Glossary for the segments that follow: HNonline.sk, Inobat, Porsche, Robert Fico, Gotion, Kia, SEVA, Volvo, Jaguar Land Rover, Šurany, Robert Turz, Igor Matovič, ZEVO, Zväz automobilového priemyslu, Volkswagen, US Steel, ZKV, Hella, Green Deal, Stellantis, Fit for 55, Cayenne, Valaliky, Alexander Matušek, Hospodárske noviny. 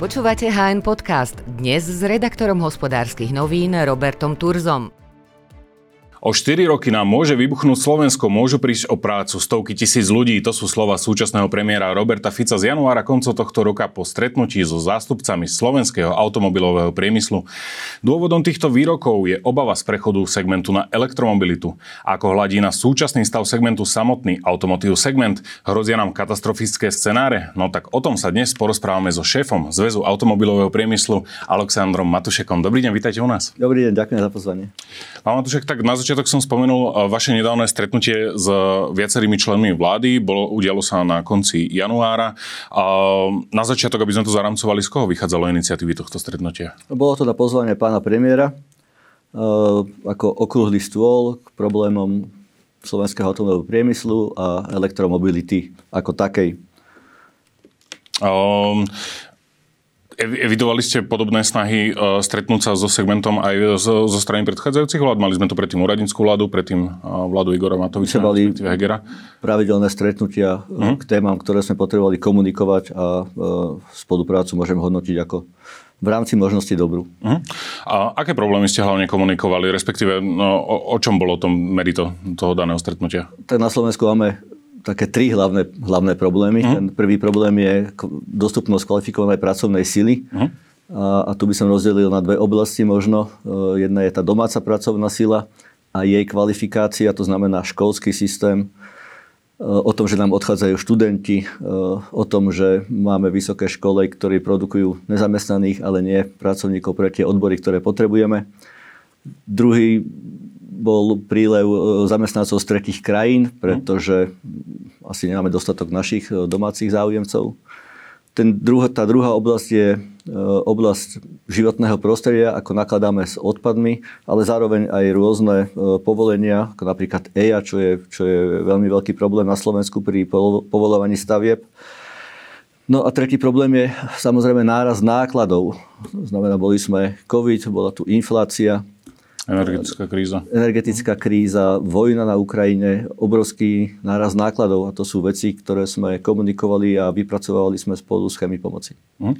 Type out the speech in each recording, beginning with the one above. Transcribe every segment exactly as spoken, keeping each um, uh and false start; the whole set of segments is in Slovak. Počúvate há en Podcast, dnes s redaktorom Hospodárskych novín Robertom Turzom. O štyri roky nám môže vybuchnúť Slovensko, môžu prísť o prácu stovky tisíc ľudí. To sú slova súčasného premiéra Roberta Fica z januára koncom tohto roka po stretnutí so zástupcami slovenského automobilového priemyslu. Dôvodom týchto výrokov je obava z prechodu segmentu na elektromobilitu. Ako hladí na súčasný stav segmentu samotný automotív segment, hrozia nám katastrofické scenáre. No tak o tom sa dnes porozprávame so šéfom Zväzu automobilového priemyslu Alexandrom Matušekom. Dobrý deň, vítajte u nás. Dobrý deň, ďakujem za pozvanie. Pán Matušek, tak na zač- tak som spomenul vaše nedávne stretnutie s viacerými členmi vlády. Bolo, udialo sa na konci januára. Na začiatok, aby sme to zaramcovali, z koho vychádzalo iniciatívy tohto stretnutia? Bolo to na pozvanie pána premiéra ako okrúhly stôl k problémom slovenského automobilového priemyslu a elektromobility ako takej. Um... Evidovali ste podobné snahy stretnúť sa so segmentom aj zo, zo strany predchádzajúcich vlád? Mali sme tu predtým úradnícku vládu, predtým vládu Igora Matoviča, respektíve Hegera. Pravidelné stretnutia mm-hmm. k témam, ktoré sme potrebovali komunikovať a spoluprácu môžem hodnotiť ako v rámci možnosti dobrú. Mm-hmm. A aké problémy ste hlavne komunikovali, respektíve no, o, o čom bolo to merito toho daného stretnutia? Tak na Slovensku máme také tri hlavné, hlavné problémy. Uh-huh. Ten prvý problém je dostupnosť kvalifikovanej pracovnej sily. Uh-huh. A, a tu by som rozdelil na dve oblasti možno. E, jedna je tá domáca pracovná sila a jej kvalifikácia, to znamená školský systém. E, o tom, že nám odchádzajú študenti, e, o tom, že máme vysoké školy, ktoré produkujú nezamestnaných, ale nie pracovníkov pre tie odbory, ktoré potrebujeme. Druhý bol prílev zamestnancov z tretích krajín, pretože asi nemáme dostatok našich domácich záujemcov. Ten druh, tá druhá oblasť je oblasť životného prostredia, ako nakladáme s odpadmi, ale zároveň aj rôzne povolenia, ako napríklad é í á, čo je, čo je veľmi veľký problém na Slovensku pri povoľovaní stavieb. No a tretí problém je samozrejme nárast nákladov. Znamená, boli sme COVID, bola tu inflácia, Energetická kríza. Energetická kríza, vojna na Ukrajine, obrovský nárast nákladov a to sú veci, ktoré sme komunikovali a vypracovali sme spolu schémy pomoci. Hm.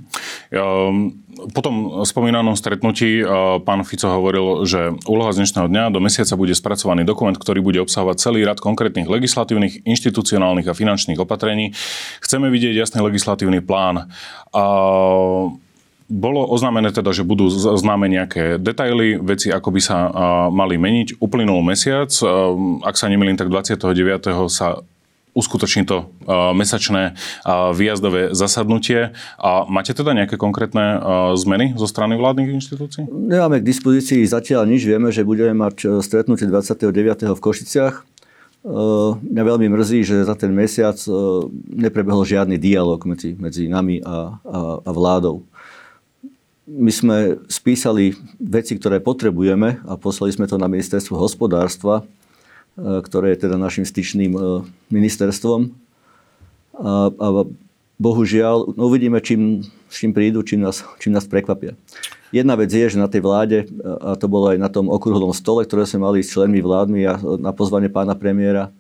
Po tom spomínanom stretnutí pán Fico hovoril, že úloha z dnešného dňa do mesiaca bude spracovaný dokument, ktorý bude obsahovať celý rad konkrétnych legislatívnych, inštitucionálnych a finančných opatrení. Chceme vidieť jasný legislatívny plán. A bolo oznámené teda, že budú známe nejaké detaily, veci, ako by sa a, mali meniť. Uplynul mesiac, a, ak sa nemýlim, tak dvadsiateho deviateho sa uskutoční to a, mesačné a, výjazdové zasadnutie. A máte teda nejaké konkrétne a, zmeny zo strany vládnych inštitúcií? Nemáme k dispozícii zatiaľ nič. Vieme, že budeme mať stretnutie dvadsiateho deviateho v Košiciach. Uh, mňa veľmi mrzí, že za ten mesiac uh, neprebehol žiadny dialog medzi, medzi nami a, a, a vládou. My sme spísali veci, ktoré potrebujeme a poslali sme to na ministerstvo hospodárstva, ktoré je teda našim styčným ministerstvom. A, a bohužiaľ, no uvidíme, čím, čím prídu, čím nás, čím nás prekvapia. Jedna vec je, že na tej vláde, a to bolo aj na tom okrúhlom stole, ktoré sme mali s členmi vládmi a na pozvanie pána premiéra,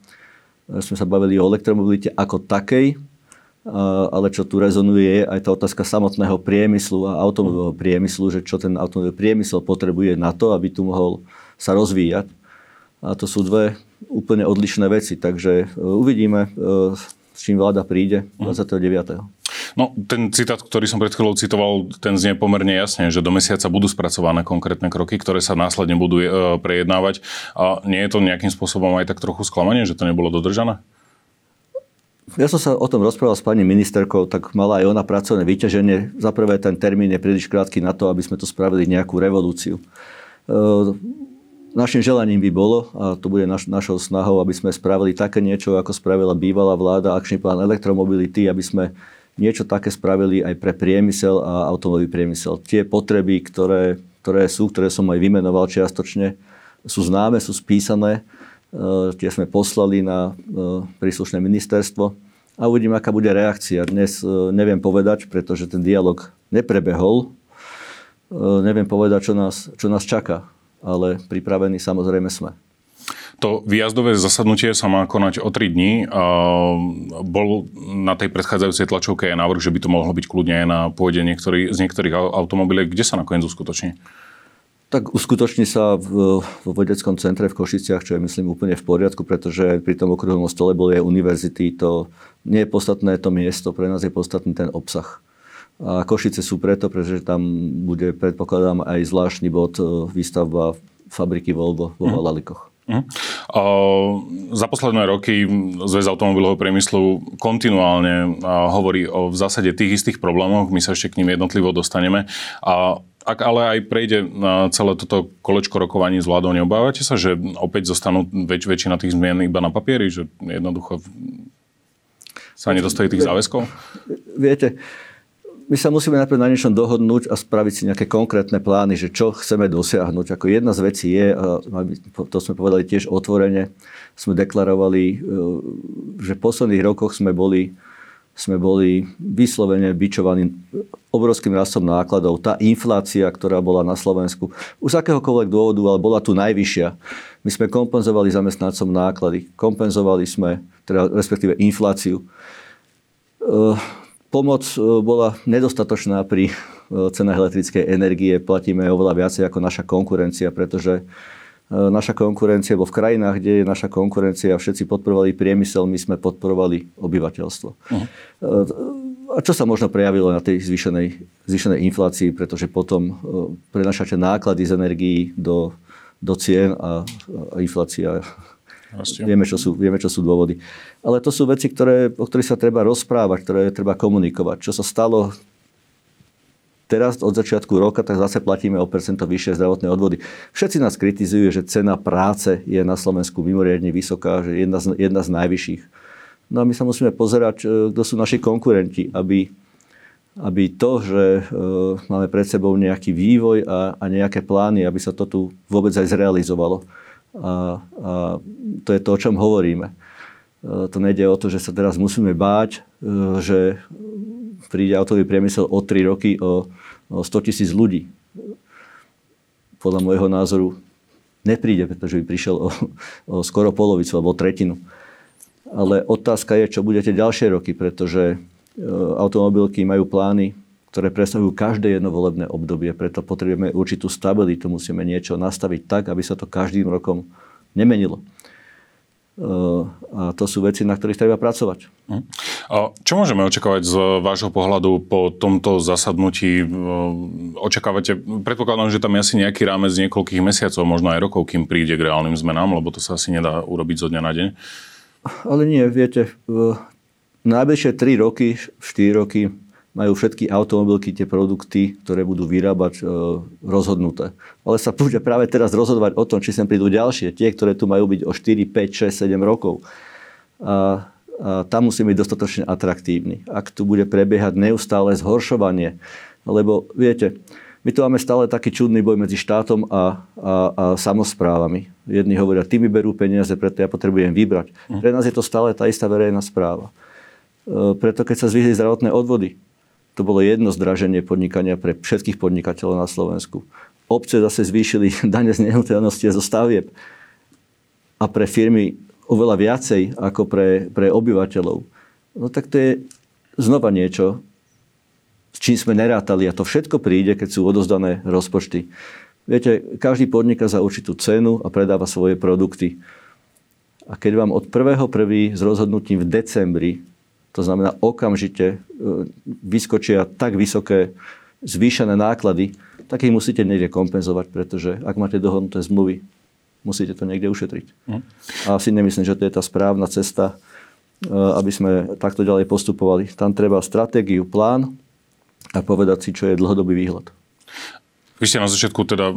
sme sa bavili o elektromobilite ako takej, ale čo tu rezonuje je aj tá otázka samotného priemyslu a automobilového priemyslu, že čo ten automobilový priemysel potrebuje na to, aby tu mohol sa rozvíjať. A to sú dve úplne odlišné veci, takže uvidíme, s čím vláda príde dvadsiateho deviateho No, ten citát, ktorý som pred chvíľou citoval, ten znie pomerne jasne, že do mesiaca budú spracované konkrétne kroky, ktoré sa následne budú prejednávať. A nie je to nejakým spôsobom aj tak trochu sklamanie, že to nebolo dodržané? Ja som sa o tom rozprával s pani ministerkou, tak mala aj ona pracovné vyťaženie. Za prvé, ten termín je príliš krátky na to, aby sme tu spravili nejakú revolúciu. Našim želaním by bolo, a to bude naš, našou snahou, aby sme spravili také niečo, ako spravila bývalá vláda, akčný plán elektromobility, aby sme niečo také spravili aj pre priemysel a automobilový priemysel. Tie potreby, ktoré, ktoré sú, ktoré som aj vymenoval čiastočne, sú známe, sú spísané. Tie sme poslali na príslušné ministerstvo a uvidím, aká bude reakcia. Dnes neviem povedať, pretože ten dialog neprebehol. Neviem povedať, čo nás, čo nás čaká, ale pripravení samozrejme sme. To výjazdové zasadnutie sa má konať o tri dni. Bol na tej predchádzajúcej tlačovke aj návrh, že by to mohlo byť kľudne aj na pôjde niektorý, z niektorých automobiliek. Kde sa nakoniec uskutoční? Tak uskutoční sa v, vo vedeckom centre v Košiciach, čo je myslím úplne v poriadku, pretože pri tom okrúhlom stole boli aj univerzity. To nie je podstatné to miesto, pre nás je podstatný ten obsah. A Košice sú preto, pretože tam bude, predpokladám, aj zvláštny bod výstavba fabriky Volvo vo Halalikoch. Uh-huh. Uh, za posledné roky Zväz automobilového priemyslu kontinuálne uh, hovorí o v zásade tých istých problémoch. My sa ešte k nim jednotlivo dostaneme. A ak ale aj prejde uh, celé toto kolečko rokovaní s vládou, neobávate sa, že opäť zostanú väč- väčšina tých zmien iba na papieri? Že jednoducho sa nedostaví tých záväzkov? Viete, my sa musíme najprv na niečom dohodnúť a spraviť si nejaké konkrétne plány, že čo chceme dosiahnuť. Ako jedna z vecí je, a to sme povedali tiež otvorene, sme deklarovali, že v posledných rokoch sme boli, sme boli vyslovene bičovaní obrovským rastom nákladov. Tá inflácia, ktorá bola na Slovensku, už z akéhokoľvek dôvodu, ale bola tu najvyššia. My sme kompenzovali zamestnancom náklady, kompenzovali sme, teda respektíve infláciu. Pomoc bola nedostatočná pri cenách elektrickej energie. Platíme oveľa viacej ako naša konkurencia, pretože naša konkurencia, bo v krajinách, kde je naša konkurencia, všetci podporovali priemysel, my sme podporovali obyvateľstvo. Uh-huh. A čo sa možno prejavilo na tej zvýšenej, zvýšenej inflácii, pretože potom prenašate náklady z energií do, do cien a, a inflácia. Vieme čo, sú, vieme, čo sú dôvody. Ale to sú veci, ktoré, o ktorých sa treba rozprávať, ktoré treba komunikovať. Čo sa stalo teraz od začiatku roka, tak zase platíme o percento vyššie zdravotné odvody. Všetci nás kritizujú, že cena práce je na Slovensku mimoriadne vysoká, že jedna z, jedna z najvyšších. No a my sa musíme pozerať, kto sú naši konkurenti, aby, aby to, že e, máme pred sebou nejaký vývoj a, a nejaké plány, aby sa to tu vôbec aj zrealizovalo. A, a to je to, o čom hovoríme. To nejde o to, že sa teraz musíme báť, že príde autový priemysel o tri roky o, o sto tisíc ľudí. Podľa môjho názoru nepríde, pretože by prišiel o, o skoro polovicu alebo tretinu. Ale otázka je, čo budete ďalšie roky, pretože automobilky majú plány, ktoré predstavujú každé jedno volebné obdobie. Preto potrebujeme určitú stabilitu, musíme niečo nastaviť tak, aby sa to každým rokom nemenilo. A to sú veci, na ktorých treba pracovať. A čo môžeme očakávať z vášho pohľadu po tomto zasadnutí? Očakávate, predpokladám, že tam je asi nejaký rámec niekoľkých mesiacov, možno aj rokov, kým príde k reálnym zmenám, lebo to sa asi nedá urobiť zo dňa na deň. Ale nie, viete, najbližšie tri roky, štyri roky, majú všetky automobilky tie produkty, ktoré budú vyrábať, e, rozhodnuté. Ale sa bude práve teraz rozhodovať o tom, či sem prídu ďalšie, tie, ktoré tu majú byť o štyri, päť, šesť, sedem rokov. A, a tam musí byť dostatočne atraktívny. Ak tu bude prebiehať neustále zhoršovanie, lebo viete, my tu máme stále taký čudný boj medzi štátom a, a, a samosprávami. Jedni hovoria, tí mi berú peniaze, preto ja potrebujem vybrať. Pre nás je to stále tá istá verejná správa. E, preto keď sa zvýšili zdravotné odvody, to bolo jedno zdraženie podnikania pre všetkých podnikateľov na Slovensku. Obce zase zvýšili dane z nehnuteľnosti a zo stavieb. A pre firmy oveľa viacej ako pre, pre obyvateľov. No tak to je znova niečo, s čím sme nerátali. A to všetko príde, keď sú odozdané rozpočty. Viete, každý podniká za určitú cenu a predáva svoje produkty. A keď vám od prvého prvého s rozhodnutím v decembri, to znamená, okamžite vyskočia tak vysoké zvýšené náklady, tak ich musíte niekde kompenzovať, pretože ak máte dohodnuté zmluvy, musíte to niekde ušetriť. Mm. A si nemyslím, že to je tá správna cesta, aby sme takto ďalej postupovali. Tam treba stratégiu, plán a povedať si, čo je dlhodobý výhľad. Vy ste na začiatku teda uh,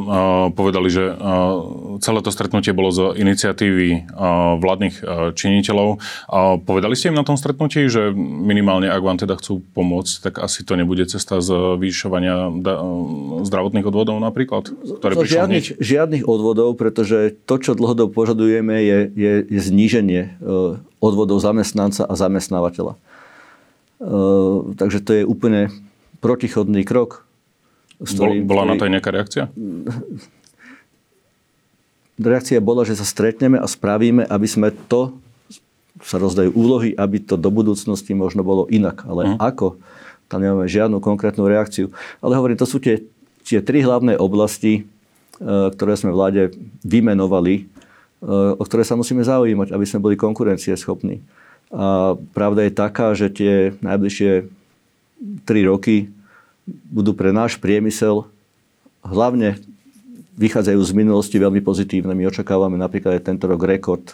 povedali, že uh, celé to stretnutie bolo z iniciatívy uh, vládnych uh, činiteľov. Uh, povedali ste im na tom stretnutí, že minimálne, ak vám teda chcú pomôcť, tak asi to nebude cesta z vyšovania da- zdravotných odvodov napríklad? Ktoré so žiadnych, žiadnych odvodov, pretože to, čo dlhodobo požadujeme, je, je, je zníženie uh, odvodov zamestnanca a zamestnávateľa. Uh, takže to je úplne protichodný krok. Ktorý, Bola ktorý... na to aj nejaká reakcia? reakcia bola, že sa stretneme a spravíme, aby sme to, sa rozdajú úlohy, aby to do budúcnosti možno bolo inak. Ale mm. ako? Tam nemáme žiadnu konkrétnu reakciu. Ale hovorím, to sú tie, tie tri hlavné oblasti, ktoré sme vláde vymenovali, o ktoré sa musíme zaujímať, aby sme boli konkurencieschopní. A pravda je taká, že tie najbližšie tri roky budú pre náš priemysel hlavne vychádzajú z minulosti veľmi pozitívne. My očakávame napríklad aj tento rok rekord e,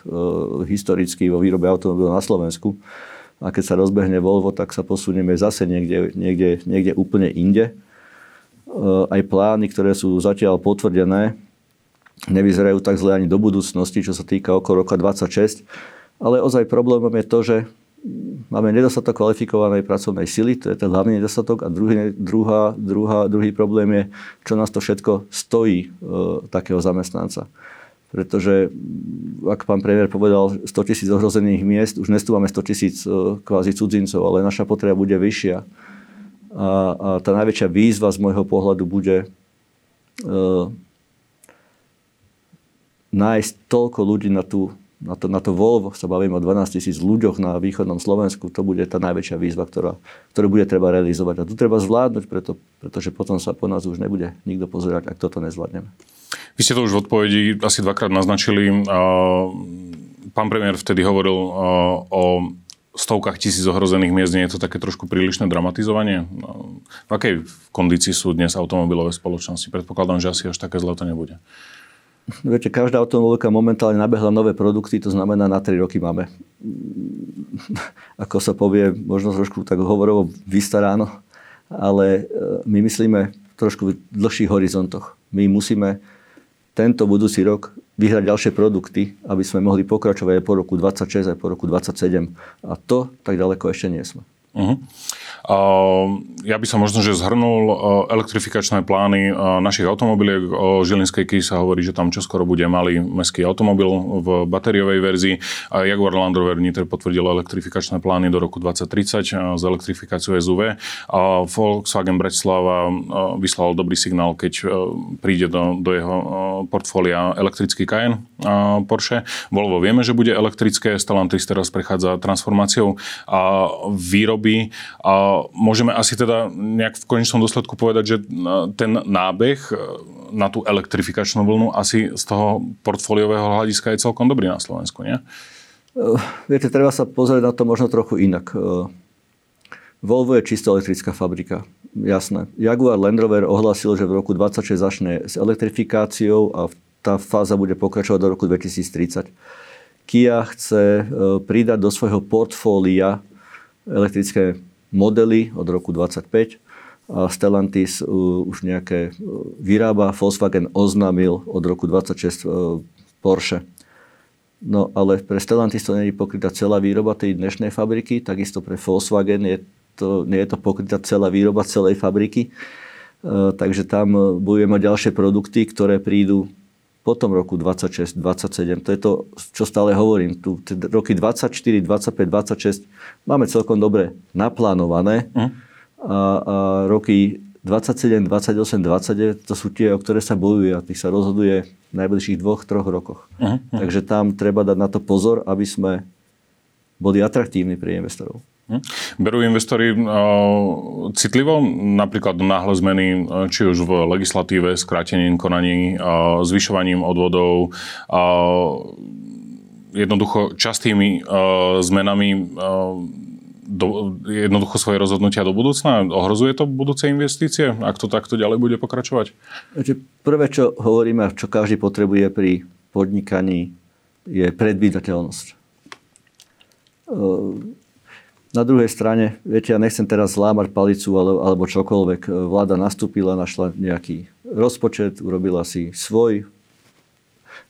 historický vo výrobe automobilov na Slovensku. A keď sa rozbehne Volvo, tak sa posunieme zase niekde, niekde, niekde úplne inde. E, aj plány, ktoré sú zatiaľ potvrdené, nevyzerajú tak zle ani do budúcnosti, čo sa týka okolo roka dvadsaťšesť. Ale ozaj problémom je to, že máme nedostatok kvalifikovanej pracovnej sily, to je ten hlavný nedostatok. A druhý, druhá, druhá, druhý problém je, čo nás to všetko stojí e, takého zamestnanca. Pretože, ak pán premiér povedal, sto tisíc ohrozených miest, už nestúvame sto tisíc e, kvázi cudzincov, ale naša potreba bude vyššia. A, a tá najväčšia výzva z môjho pohľadu bude e, nájsť toľko ľudí na tú Na to, na to Volvo, sa bavíme o dvanásť tisíc ľuďoch na východnom Slovensku, to bude tá najväčšia výzva, ktorá, ktorú bude treba realizovať. A tu treba zvládnuť, preto, pretože potom sa po nás už nebude nikto pozerať, ak toto nezvládneme. Vy ste to už v odpovedi asi dvakrát naznačili. Pán premiér vtedy hovoril o stovkách tisíc ohrozených miest. Nie je to také trošku prílišné dramatizovanie? V akej kondícii sú dnes automobilové spoločnosti? Predpokladám, že asi až také zlé to nebude. Viete, každá automobilka momentálne nabehla nové produkty, to znamená, na tri roky máme, ako sa povie, možno trošku tak hovorovo vystaráno, ale my myslíme trošku v dlhších horizontoch. My musíme tento budúci rok vyhrať ďalšie produkty, aby sme mohli pokračovať aj po roku dvadsaťšesť, aj po roku dvadsaťsedem. A to tak ďaleko ešte nie sme. Uh-huh. Uh, ja by som možno, že zhrnul uh, elektrifikačné plány uh, našich automobiliek. O Žilinskej Kii sa hovorí, že tam čoskoro bude malý mestský automobil v batériovej verzii. Uh, Jaguar Land Rover Nitre potvrdilo elektrifikačné plány do roku dvadsať tridsať uh, z elektrifikáciu es ú vé. Uh, Volkswagen Bratislava uh, vyslal dobrý signál, keď uh, príde do, do jeho uh, portfólia elektrický Cayenne uh, Porsche. Volvo vieme, že bude elektrické. Stellantis teraz prechádza transformáciou a uh, výrob a môžeme asi teda nejak v konečnom dôsledku povedať, že ten nábeh na tú elektrifikačnú vlnu asi z toho portfóliového hľadiska je celkom dobrý na Slovensku, nie? Viete, treba sa pozrieť na to možno trochu inak. Volvo je čisto elektrická fabrika, jasné. Jaguar Land Rover ohlásil, že v roku dvadsaťšesť začne s elektrifikáciou a tá fáza bude pokračovať do roku dvetisíctridsať. Kia chce pridať do svojho portfólia elektrické modely od roku dvadsaťpäť. A Stellantis už nejaké vyrába. Volkswagen oznámil od roku dvadsaťšesť Porsche. No ale pre Stellantis to nie je pokrytá celá výroba tej dnešnej fabriky. Takisto pre Volkswagen je to, nie je to pokrytá celá výroba celej fabriky. Takže tam budeme mať ďalšie produkty, ktoré prídu po tom roku dvadsaťšesť dvadsaťsedem. To je to, čo stále hovorím. Tu roky dvadsaťštyri, dvadsaťpäť, dvadsaťšesť máme celkom dobre naplánované. Mm. A, a roky dvadsaťsedem, dvadsaťosem, dvadsaťdeväť, to sú tie, o ktoré sa bojuje a tých sa rozhoduje v najbližších dvoch, troch rokoch. Mm. Takže tam treba dať na to pozor, aby sme boli atraktívni pre investorov. Berú investori uh, citlivo napríklad náhle zmeny, či už v legislatíve, skrátením konaní, uh, zvyšovaním odvodov, uh, jednoducho častými uh, zmenami uh, do, jednoducho svoje rozhodnutia do budúcna? Ohrozuje to budúce investície, ak to takto ďalej bude pokračovať? Prvé, čo hovoríme a čo každý potrebuje pri podnikaní, je predvídateľnosť. Uh, Na druhej strane, viete, ja nechcem teraz zlámať palicu alebo čokoľvek. Vláda nastúpila, našla nejaký rozpočet, urobila si svoj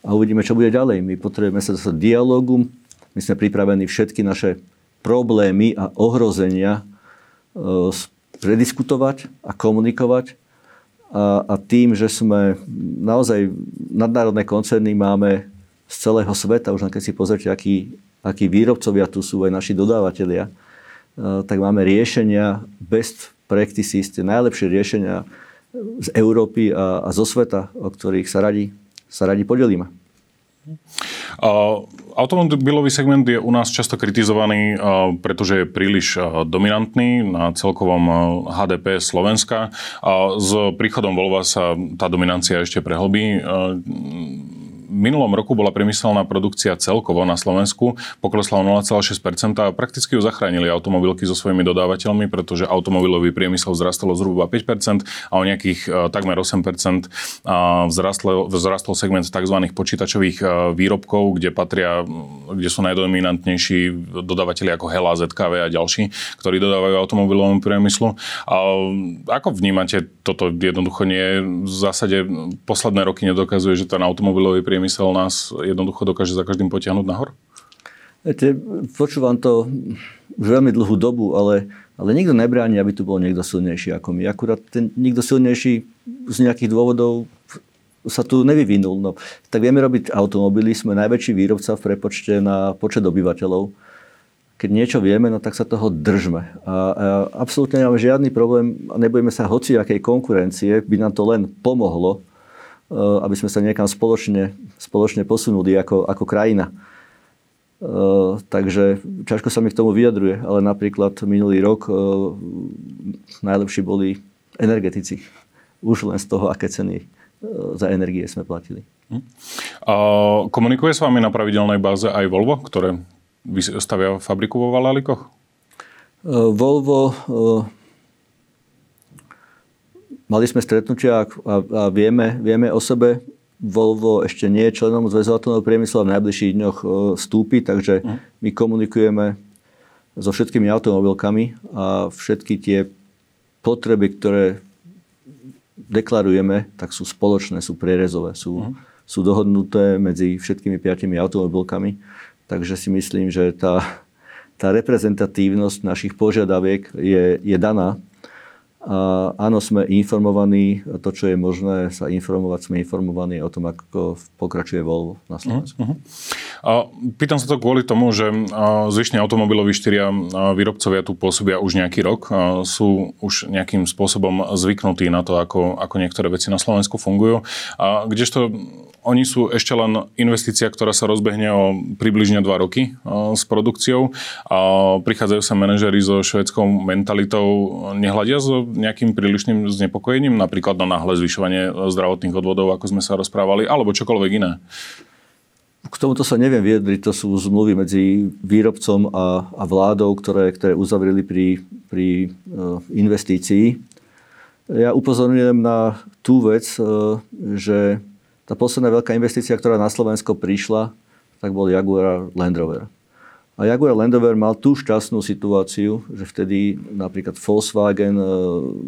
a uvidíme, čo bude ďalej. My potrebujeme sa dostať dialógu. My sme pripravení všetky naše problémy a ohrozenia prediskutovať a komunikovať. A, a tým, že sme naozaj nadnárodné koncerny máme z celého sveta, už len keď si pozrite, akí, akí výrobcovia tu sú, aj naši dodávateľia, tak máme riešenia, best practices, tie najlepšie riešenia z Európy a, a zo sveta, o ktorých sa radi, sa radi podelíme. Automobilový segment je u nás často kritizovaný, pretože je príliš dominantný na celkovom há dé pé Slovenska. S príchodom Volva sa tá dominancia ešte prehlbí. V minulom roku bola priemyselná produkcia celkovo na Slovensku, poklesla o nula celá šesť percenta a prakticky ju zachránili automobilky so svojimi dodávateľmi, pretože automobilový priemysel vzrastol zhruba päť percent a o nejakých takmer osem percent vzrastol, vzrastol segment tzv. Počítačových výrobkov, kde patria, kde sú najdominantnejší dodávateľi ako Hella, zet ká vé a ďalší, ktorí dodávajú automobilovému priemyslu. A ako vnímate toto? Jednoducho nie, v zásade posledné roky nedokazuje, že ten automobilový priemysel mysel nás jednoducho dokáže za každým potiahnuť nahor? Viete, počúvam to už veľmi dlhú dobu, ale, ale nikto nebráni, aby tu bol niekto silnejší ako my. Akurát ten niekto silnejší z nejakých dôvodov sa tu nevyvinul. No, tak vieme robiť automobily, sme najväčší výrobca v prepočte na počet obyvateľov. Keď niečo vieme, no tak sa toho držme. A, a absolútne nemáme žiadny problém, nebojíme sa hociakej konkurencie, by nám to len pomohlo, aby sme sa niekam spoločne, spoločne posunuli ako, ako krajina. Uh, takže ťažko sa mi k tomu vyjadruje, ale napríklad minulý rok uh, najlepší boli energetici. Už len z toho, aké ceny uh, za energie sme platili. Uh, komunikuje s vami na pravidelnej báze aj Volvo, ktoré stavia fabriku vo Valálikoch? Uh, Volvo... Uh, Mali sme stretnutia a, a, a vieme, vieme o sebe. Volvo ešte nie je členom Zväzu automobilového priemyslu, v najbližších dňoch vstúpi, takže my komunikujeme so všetkými automobilkami a všetky tie potreby, ktoré deklarujeme, tak sú spoločné, sú prierezové, sú, sú dohodnuté medzi všetkými piatimi automobilkami. Takže si myslím, že tá, tá reprezentatívnosť našich požiadaviek je, je daná. A áno, sme informovaní, to, čo je možné sa informovať, sme informovaní o tom, ako pokračuje Volvo na Slovensku. Uh-huh. A pýtam sa to kvôli tomu, že zvyšne automobiloví štyria výrobcovia tu pôsobia už nejaký rok. Sú už nejakým spôsobom zvyknutí na to, ako, ako niektoré veci na Slovensku fungujú. A kdežto oni sú ešte len investícia, ktorá sa rozbehne o približne dva roky s produkciou. Prichádzajú sa manažéri so švédskou mentalitou, nehľadia so nejakým prílišným znepokojením, napríklad na náhle zvyšovanie zdravotných odvodov, ako sme sa rozprávali, alebo čokoľvek iné? K tomuto sa neviem vyjadriť, to sú zmluvy medzi výrobcom a, a vládou, ktoré, ktoré uzavreli pri, pri investícii. Ja upozorňujem na tú vec, že tá posledná veľká investícia, ktorá na Slovensko prišla, tak bol Jaguar Land Rover. A Jaguar Land Rover mal tú šťastnú situáciu, že vtedy napríklad Volkswagen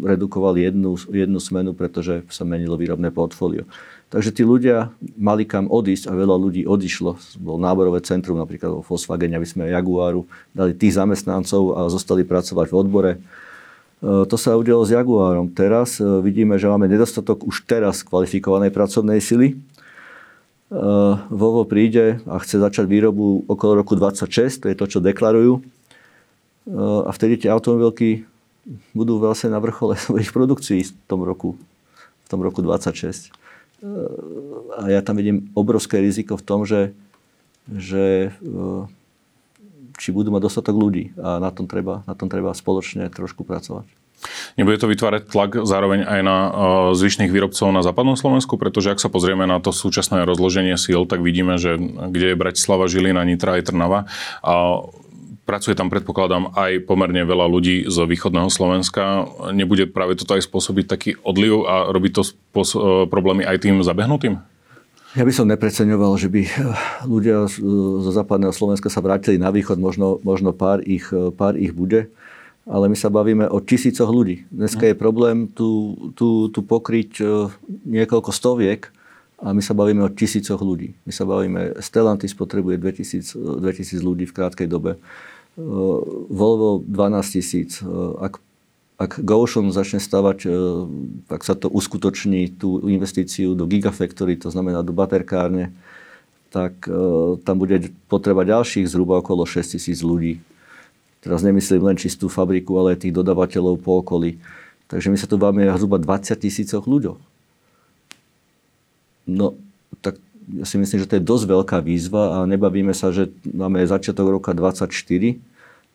redukoval jednu, jednu smenu, pretože sa menilo výrobné portfólio. Takže tí ľudia mali kam odísť a veľa ľudí odišlo. Bol náborové centrum napríklad vo Volkswagene, aby sme Jaguaru dali tých zamestnancov a zostali pracovať v odbore. To sa udialo s Jaguárom. Teraz vidíme, že máme nedostatok už teraz kvalifikovanej pracovnej sily. Volvo príde a chce začať výrobu okolo roku dvadsaťšesť, to je to, čo deklarujú. A vtedy tie automobilky budú vlastne na vrchole svojich produkcií v tom roku, v tom roku dvadsaťšesť. A ja tam vidím obrovské riziko v tom, že, že či budú mať dostatok ľudí a na tom treba, na tom treba spoločne trošku pracovať. Nebude to vytvárať tlak zároveň aj na zvyšných výrobcov na západnom Slovensku, pretože ak sa pozrieme na to súčasné rozloženie síl, tak vidíme, že kde je Bratislava, Žilina, Nitra aj Trnava a pracuje tam, predpokladám, aj pomerne veľa ľudí z východného Slovenska. Nebude práve toto aj spôsobiť taký odliv a robiť to spôso- problémy aj tým zabehnutým? Ja by som nepreceňoval, že by ľudia zo západného Slovenska sa vrátili na východ, možno, možno pár, ich, pár ich bude, ale my sa bavíme o tisícoch ľudí. Dneska je problém tu, tu, tu pokryť niekoľko stoviek a my sa bavíme o tisícoch ľudí. My sa bavíme, Stellantis potrebuje dvetisíc ľudí v krátkej dobe, Volvo dvanásť tisíc, ak Ak Gotion začne stavať, tak sa to uskutoční, tú investíciu do gigafactory, to znamená do baterkárne, tak tam bude potreba ďalších zhruba okolo šesť tisíc ľudí. Teraz nemyslím len čistú fabriku, ale aj tých dodavateľov po okolí. Takže my sa tu bavíme zhruba dvadsať tisícoch ľuďoch. No, tak ja si myslím, že to je dosť veľká výzva a nebavíme sa, že máme začiatok roka dvadsaťštyri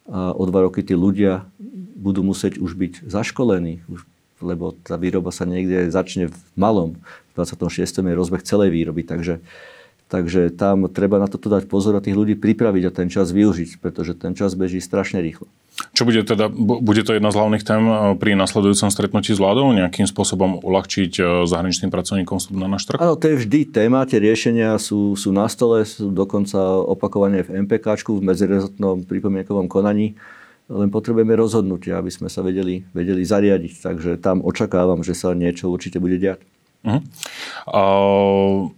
a o dva roky tí ľudia budú musieť už byť zaškolení, už, lebo tá výroba sa niekde začne v malom. V dvadsiatom šiestom je rozbeh celej výroby, takže, takže tam treba na to dať pozor a tých ľudí pripraviť a ten čas využiť, pretože ten čas beží strašne rýchlo. Čo bude teda, bude to jedna z hlavných tém pri nasledujúcom stretnutí s vládou? Nejakým spôsobom uľahčiť zahraničným pracovníkom vstup na náš trh? Áno, to je vždy téma, tie riešenia sú, sú na stole, sú dokonca opakovane v MPKčku, v medzirezortnom pripomienkovom konaní. Len potrebujeme rozhodnutia, aby sme sa vedeli, vedeli zariadiť. Takže tam očakávam, že sa niečo určite bude diať. Uh-huh. Uh...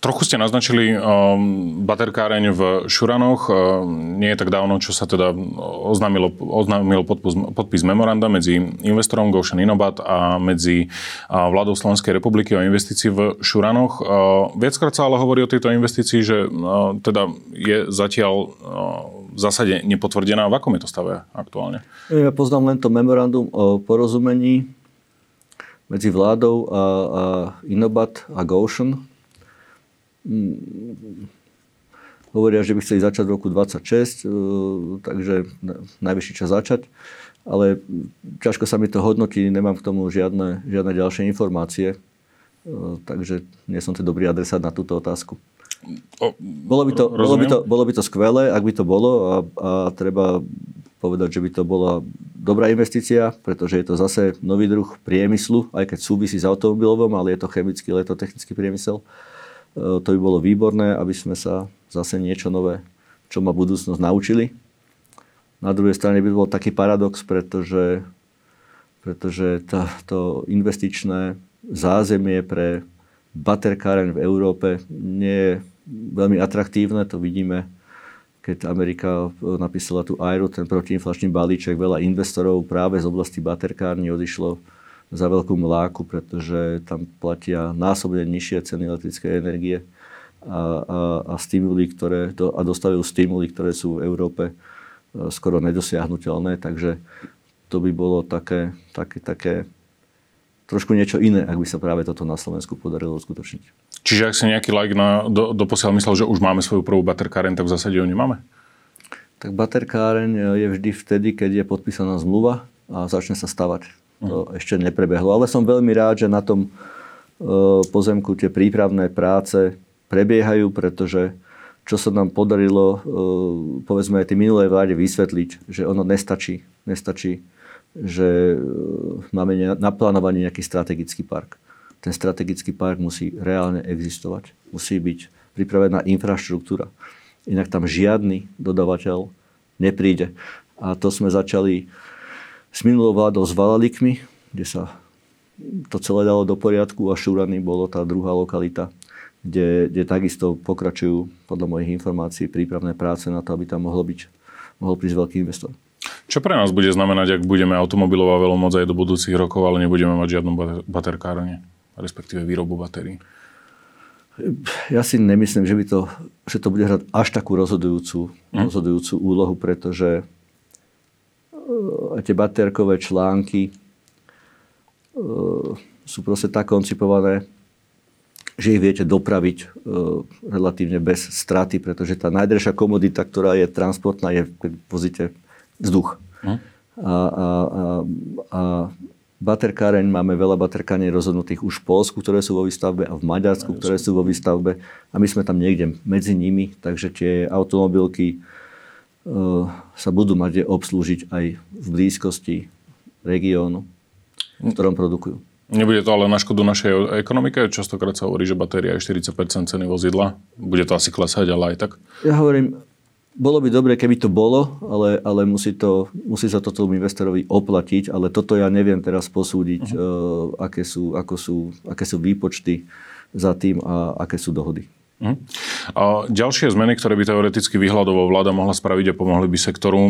Trochu ste naznačili um, baterkáreň v Šuranoch. Um, nie je tak dávno, čo sa teda oznámilo, oznámilo podpis, podpis memoranda medzi investorom Gotion Inobat a medzi uh, vládou Slovenskej republiky o investícii v Šuranoch. Uh, viackrát sa ale hovorí o tejto investícii, že uh, teda je zatiaľ uh, v zásade nepotvrdená. V akom je to stave aktuálne? Ja poznám len to memorandum o porozumení medzi vládou a, a Inobat a Gotion. Hovoria, že by chceli začať v roku dvadsaťšesť, takže najvyšší čas začať, ale ťažko sa mi to hodnotí, nemám k tomu žiadne, žiadne ďalšie informácie, takže nie som ten dobrý adresát na túto otázku. Bolo by to, bolo by to, bolo by to skvelé, ak by to bolo a, a treba povedať, že by to bola dobrá investícia, pretože je to zase nový druh priemyslu, aj keď súvisí s automobilovom, ale je to chemický, ale je to technický priemysel. To by bolo výborné, aby sme sa zase niečo nové, čo ma budúcnosť, naučili. Na druhej strane by bol taký paradox, pretože, pretože tá, to investičné zázemie pre baterkáreň v Európe nie je veľmi atraktívne. To vidíme, keď Amerika napísala tú á í er u, ten protiinflačný balíček, veľa investorov práve z oblasti baterkárni odišlo za veľkú mláku, pretože tam platia násobne nižšie ceny elektrickej energie a, a, a, stimuli, ktoré, a dostavujú stimuly, ktoré sú v Európe skoro nedosiahnuteľné. Takže to by bolo také, také, také trošku niečo iné, ak by sa práve toto na Slovensku podarilo uskutočniť. Čiže ak si nejaký laik na, do, doposiaľ myslel, že už máme svoju prvú baterkáreň, tak v zásade ju nemáme? Tak baterkáreň je vždy vtedy, keď je podpísaná zmluva a začne sa stavať. To ešte neprebehlo, ale som veľmi rád, že na tom pozemku tie prípravné práce prebiehajú, pretože čo sa nám podarilo, povedzme aj tej minulej vláde vysvetliť, že ono nestačí, nestačí, že máme naplánovaný nejaký strategický park. Ten strategický park musí reálne existovať, musí byť pripravená infraštruktúra, inak tam žiadny dodavateľ nepríde. A to sme začali s minulou vládou s Valalikmi, kde sa to celé dalo do poriadku a Šurany bolo tá druhá lokalita, kde, kde takisto pokračujú podľa mojich informácií prípravné práce na to, aby tam mohlo byť, mohol prísť veľký investor. Čo pre nás bude znamenať, ak budeme automobilová veľmoc aj do budúcich rokov, ale nebudeme mať žiadnu baterkárne, respektíve výrobu batérií? Ja si nemyslím, že, by to, že to bude hrať až takú rozhodujúcu, hm. rozhodujúcu úlohu, pretože a tie baterkové články e, sú proste tak koncipované, že ich viete dopraviť e, relatívne bez straty, pretože tá najdražšia komodita, ktorá je transportná, je, keď vozíte, vzduch. Hm? A, a, a, a baterkáreň, máme veľa baterkární rozhodnutých už v Polsku, ktoré sú vo výstavbe, a v Maďarsku, ktoré sú vo výstavbe. A my sme tam niekde medzi nimi, takže tie automobilky sa budú mať obslúžiť aj v blízkosti regiónu, v ktorom produkujú. Nebude to ale na škodu našej ekonomike? Častokrát sa hovorí, že batéria je štyridsať percent ceny vozidla. Bude to asi klesať, ale aj tak? Ja hovorím, bolo by dobre, keby to bolo, ale, ale musí, to, musí sa to tomu investorovi oplatiť, ale toto ja neviem teraz posúdiť, uh-huh. uh, aké, sú, ako sú, aké sú výpočty za tým a aké sú dohody. Uh-huh. A ďalšie zmeny, ktoré by teoreticky výhľadovo vláda mohla spraviť a pomohli by sektoru,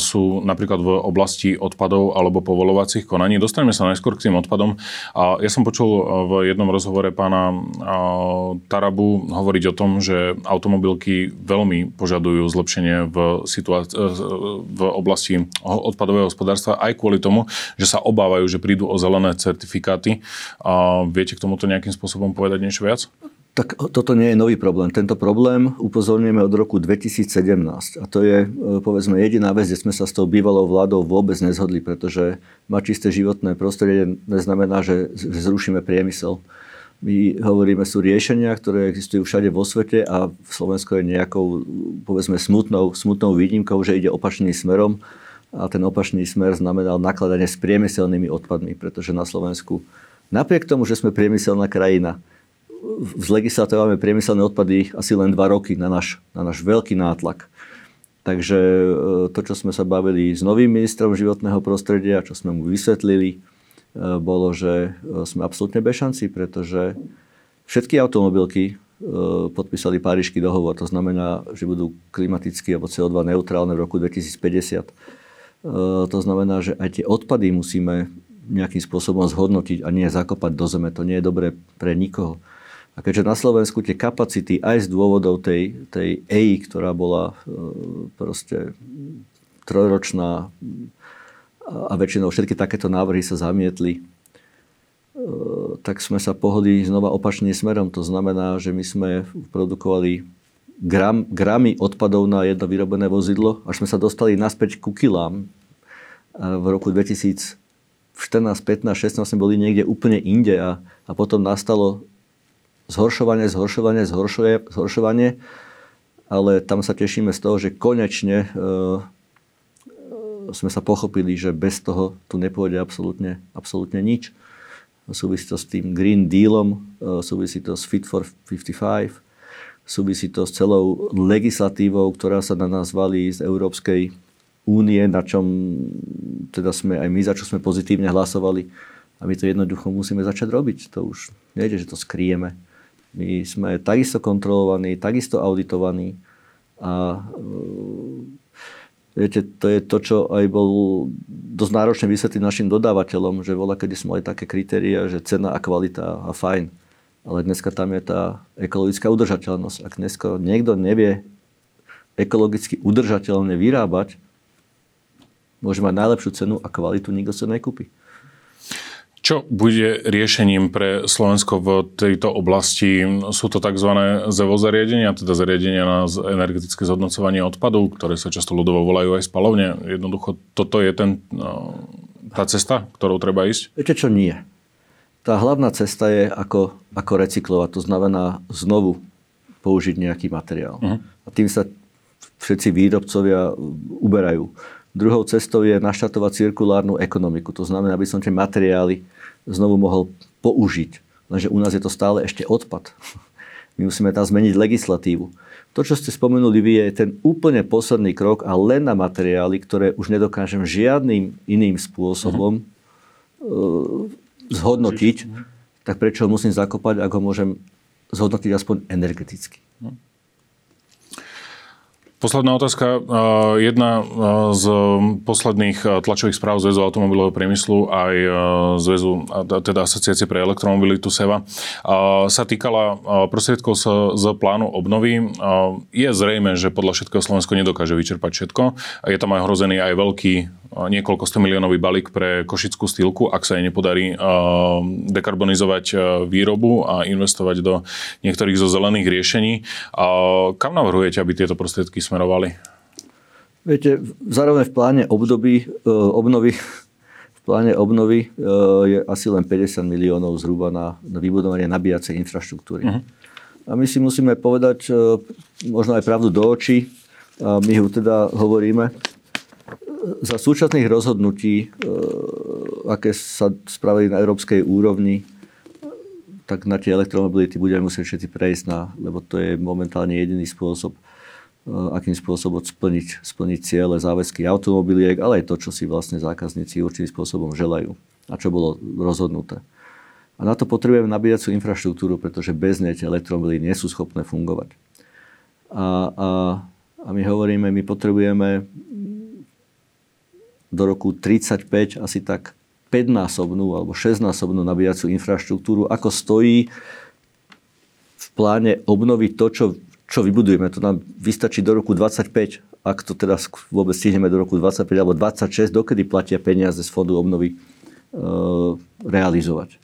sú napríklad v oblasti odpadov alebo povoľovacích konaní. Dostaneme sa najskôr k tým odpadom. A ja som počul v jednom rozhovore pána Tarabu hovoriť o tom, že automobilky veľmi požadujú zlepšenie v, situáci- v oblasti odpadového hospodárstva aj kvôli tomu, že sa obávajú, že prídu o zelené certifikáty. A viete k tomuto nejakým spôsobom povedať niečo viac? Tak toto nie je nový problém. Tento problém upozorňujeme od roku dvetisícsedemnásť. A to je, povedzme, jediná vec, kde sme sa s tou bývalou vládou vôbec nezhodli, pretože mať čisté životné prostredie neznamená, že zrušíme priemysel. My hovoríme, sú riešenia, ktoré existujú všade vo svete a Slovensko je nejakou, povedzme, smutnou, smutnou výnimkou, že ide opačným smerom. A ten opačný smer znamenal nakladanie s priemyselnými odpadmi, pretože na Slovensku, napriek tomu, že sme priemyselná krajina, zlegislatívame priemyselné odpady asi len dva roky na náš, na náš veľký nátlak. Takže to, čo sme sa bavili s novým ministrom životného prostredia, čo sme mu vysvetlili, bolo, že sme absolútne bez šanci, pretože všetky automobilky podpísali Parížsky dohovor. To znamená, že budú klimaticky alebo cé o dva neutrálne v roku dvetisícpäťdesiat. To znamená, že aj tie odpady musíme nejakým spôsobom zhodnotiť a nie zakopať do zeme. To nie je dobré pre nikoho. A keďže na Slovensku tie kapacity aj z dôvodov tej, tej é í, ktorá bola e, proste trojročná a väčšinou všetky takéto návrhy sa zamietli, e, tak sme sa pohodli znova opačným smerom. To znamená, že my sme produkovali gram, gramy odpadov na jedno vyrobené vozidlo, až sme sa dostali naspäť ku kilám. A v roku dvetisícštrnásť, pätnásť, šestnásť sme boli niekde úplne inde a, a potom nastalo zhoršovanie, zhoršovanie, zhoršovanie, ale tam sa tešíme z toho, že konečne e, sme sa pochopili, že bez toho tu nepôjde absolútne, absolútne nič. Súvisí to s tým Green Dealom, e, súvisí to s Fit for päťdesiatpäť, súvisí to s celou legislatívou, ktorá sa na nás valí z Európskej únie, na čom teda sme aj my, za čo sme pozitívne hlasovali. A my to jednoducho musíme začať robiť. To už nejde, že to skryjeme. My sme takisto kontrolovaní, takisto auditovaní a e, viete, to je to, čo aj bol dosť náročné vysvetliť našim dodávateľom, že voľa, kedy sme mali také kritéria, že cena a kvalita a fajn, ale dneska tam je tá ekologická udržateľnosť. Ak dneska niekto nevie ekologicky udržateľne vyrábať, môže mať najlepšiu cenu a kvalitu, nikto sa nekúpi. Čo bude riešením pre Slovensko v tejto oblasti? Sú to tzv. ZEVO zariadenia, teda zariadenia na energetické zhodnocovanie odpadov, ktoré sa často ľudovo volajú aj spalovne. Jednoducho, toto je ten, tá cesta, ktorou treba ísť? Viete čo, nie. Tá hlavná cesta je, ako, ako recyklovať. To znamená znovu použiť nejaký materiál. Uh-huh. A tým sa všetci výrobcovia uberajú. Druhou cestou je naštartovať cirkulárnu ekonomiku. To znamená, aby som tie materiály znovu mohol použiť. Lenže u nás je to stále ešte odpad. My musíme tam zmeniť legislatívu. To, čo ste spomenuli vy, je ten úplne posledný krok a len na materiály, ktoré už nedokážem žiadnym iným spôsobom uh-huh. zhodnotiť, uh-huh. tak prečo ho musím zakopať, ak ho môžem zhodnotiť aspoň energeticky. Uh-huh. Posledná otázka. Jedna z posledných tlačových správ Zväzu automobilového priemyslu aj Zväzu, teda Asociácie pre elektromobilitu SEVA, sa týkala prostriedkov z plánu obnovy. Je zrejme, že podľa všetkého Slovensko nedokáže vyčerpať všetko. Je tam aj hrozený aj veľký niekoľko stomiliónový balík pre košickú stýlku, ak sa jej nepodarí dekarbonizovať výrobu a investovať do niektorých zo zelených riešení. Kam navrhujete, aby tieto prostriedky smerovali? Viete, zároveň v pláne období, e, obnovy, v pláne obnovy e, je asi len päťdesiat miliónov zhruba na, na vybudovanie nabíjacej infraštruktúry. Uh-huh. A my si musíme povedať e, možno aj pravdu do očí, a my ho teda hovoríme. Za súčasných rozhodnutí, e, aké sa spravili na európskej úrovni, tak na tie elektromobility budeme musieť všetci prejsť na, lebo to je momentálne jediný spôsob, akým spôsobom splniť, splniť ciele, záväzky automobiliek, ale aj to, čo si vlastne zákazníci určitým spôsobom želajú a čo bolo rozhodnuté. A na to potrebujeme nabíjacú infraštruktúru, pretože bez nej tie elektromobily nie sú schopné fungovať. A, a, a my hovoríme, my potrebujeme do roku tridsaťpäť asi tak päťnásobnú alebo šesťnásobnú nabíjacú infraštruktúru, ako stojí v pláne obnoviť to, čo čo vybudujeme. To nám vystačí do roku dvadsaťpäť, ak to teda vôbec stihneme do roku dvadsaťpäť alebo dvadsaťšesť, dokedy platia peniaze z fondu obnovy e, realizovať.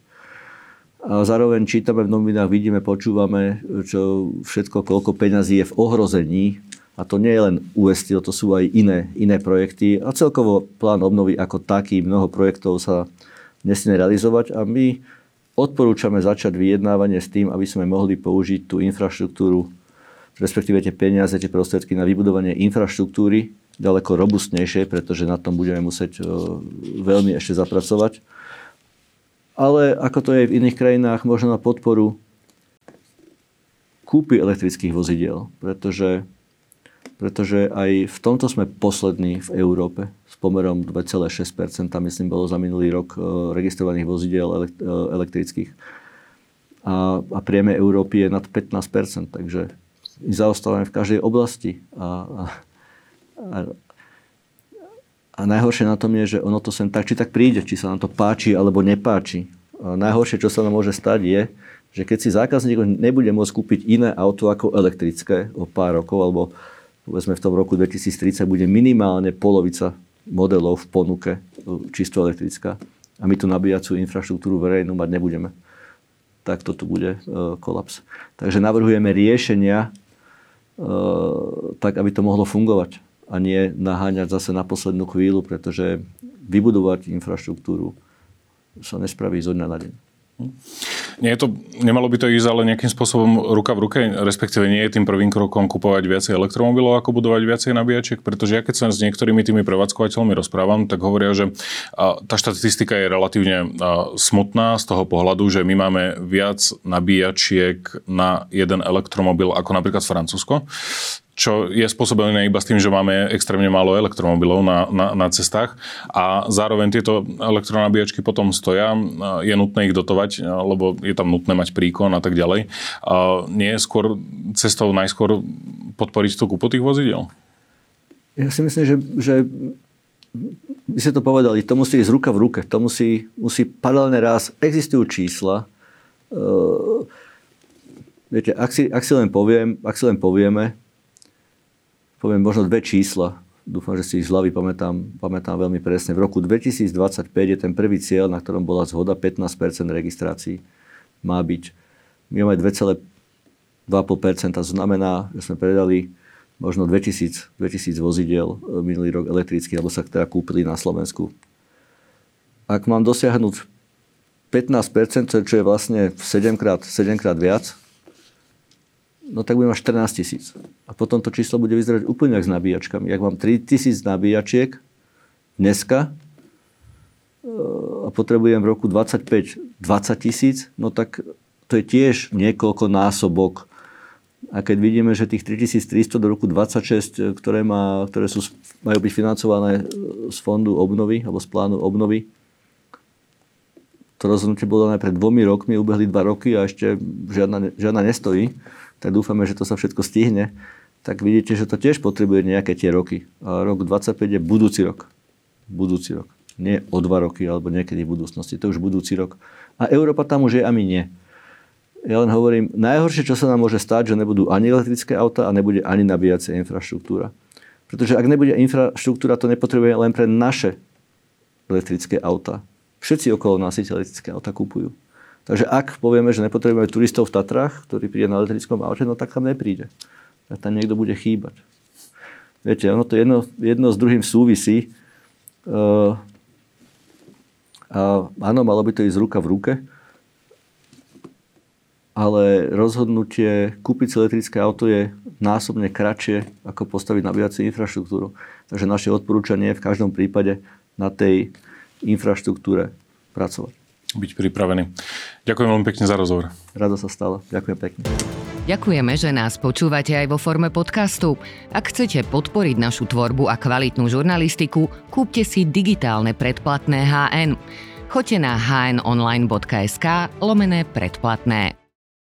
A A zároveň čítame v novinách, vidíme, počúvame, čo všetko, koľko peňazí je v ohrození. A to nie je len ú es Steel, to sú aj iné, iné projekty. A celkovo plán obnovy ako taký, mnoho projektov sa nesmie realizovať. A my odporúčame začať vyjednávanie s tým, aby sme mohli použiť tú infraštruktúru, respektíve tie peniaze, tie prostriedky na vybudovanie infraštruktúry ďaleko robustnejšie, pretože na tom budeme musieť veľmi ešte zapracovať. Ale ako to je v iných krajinách, možno na podporu kúpy elektrických vozidiel, pretože, pretože aj v tomto sme poslední v Európe s pomerom dva celé šesť percenta, myslím, bolo za minulý rok registrovaných vozidiel elektrických. A, a priemer Európy je nad pätnásť percent, takže zaostávame v každej oblasti. A, a, a, A najhoršie na tom je, že ono to sem tak, či tak príde, či sa nám to páči alebo nepáči. A najhoršie, čo sa nám môže stať je, že keď si zákazník nebude môcť kúpiť iné auto ako elektrické o pár rokov, alebo povedzme v tom roku dvetisíctridsať bude minimálne polovica modelov v ponuke čisto elektrická. A my tu nabíjacú infraštruktúru verejnú mať nebudeme. Tak to tu bude kolaps. Takže navrhujeme riešenia tak, aby to mohlo fungovať. A nie naháňať zase na poslednú chvíľu, pretože vybudovať infraštruktúru sa nespraví zo dňa na deň. Nie je to, nemalo by to ísť ale nejakým spôsobom ruka v ruke, respektíve nie je tým prvým krokom kupovať viacej elektromobilov, ako budovať viacej nabíjačiek, pretože ja keď sa s niektorými tými prevádzkovateľmi rozprávam, tak hovoria, že tá štatistika je relatívne smutná z toho pohľadu, že my máme viac nabíjačiek na jeden elektromobil ako napríklad Francúzsko, čo je spôsobené iba s tým, že máme extrémne málo elektromobilov na, na, na cestách a zároveň tieto elektronabíjačky potom stoja, je nutné ich dotovať, lebo je tam nutné mať príkon a tak ďalej. A nie je skôr cestou najskôr podporiť tú kúpu tých vozidiel? Ja si myslím, že, že by ste to povedali, to musí ísť ruka v ruke, to musí, musí paralelne raz, existujú čísla, viete, ak si, ak si len poviem, ak si len povieme, poviem možno dve čísla, dúfam, že si ich z hlavy pamätám, pamätám veľmi presne. V roku dvetisícdvadsaťpäť je ten prvý cieľ, na ktorom bola zhoda, pätnásť percent registrácií má byť. My máme dva celé dva percenta, to znamená, že sme predali možno dvetisíc, dvetisíc vozidiel minulý rok elektrických, alebo sa teda kúpili na Slovensku. Ak mám dosiahnuť pätnásť percent, čo je vlastne sedemkrát, sedemkrát viac, no tak budem mať štrnásť tisíc. A potom to číslo bude vyzerať úplne jak s nabíjačkami. Ak mám tri tisíc nabíjačiek dneska a potrebujem v roku dvadsaťpäť, dvadsať tisíc, no tak to je tiež niekoľko násobok. A keď vidíme, že tých tritisíctristo do roku dvadsaťšesť, ktoré, má, ktoré sú, majú byť financované z fondu obnovy alebo z plánu obnovy, to rozhodnutie bolo aj pred dvomi rokmi, ubehli dva roky a ešte žiadna, žiadna nestojí, tak dúfame, že to sa všetko stihne, tak vidíte, že to tiež potrebuje nejaké tie roky. A rok dvadsaťpäť je budúci rok. Budúci rok. Nie o dva roky, alebo niekedy v budúcnosti. To už budúci rok. A Európa tam už je a my nie. Ja len hovorím, najhoršie, čo sa nám môže stať, že nebudú ani elektrické auta a nebude ani nabíjacia infraštruktúra. Pretože ak nebude infraštruktúra, to nepotrebuje len pre naše elektrické auta. Všetci okolo nás si elektrické auta kupujú. Takže ak povieme, že nepotrebujeme turistov v Tatrách, ktorý príde na elektrickom aute, no tak tam nepríde. A tam niekto bude chýbať. Viete, ono to jedno, jedno s druhým súvisí. Uh, a áno, malo by to ísť ruka v ruke, ale rozhodnutie kúpiť si elektrické auto je násobne kratšie, ako postaviť nabíjaciu infraštruktúru. Takže naše odporúčanie je v každom prípade na tej infraštruktúre pracovať. Byť pripravený. Ďakujem veľmi pekne za rozhovor. Rado sa stalo. Ďakujem pekne. Ďakujeme, že nás počúvate aj vo forme podcastu. Ak chcete podporiť našu tvorbu a kvalitnú žurnalistiku, kúpte si digitálne predplatné há en. Choďte na há en online bodka es ká lomeno predplatné.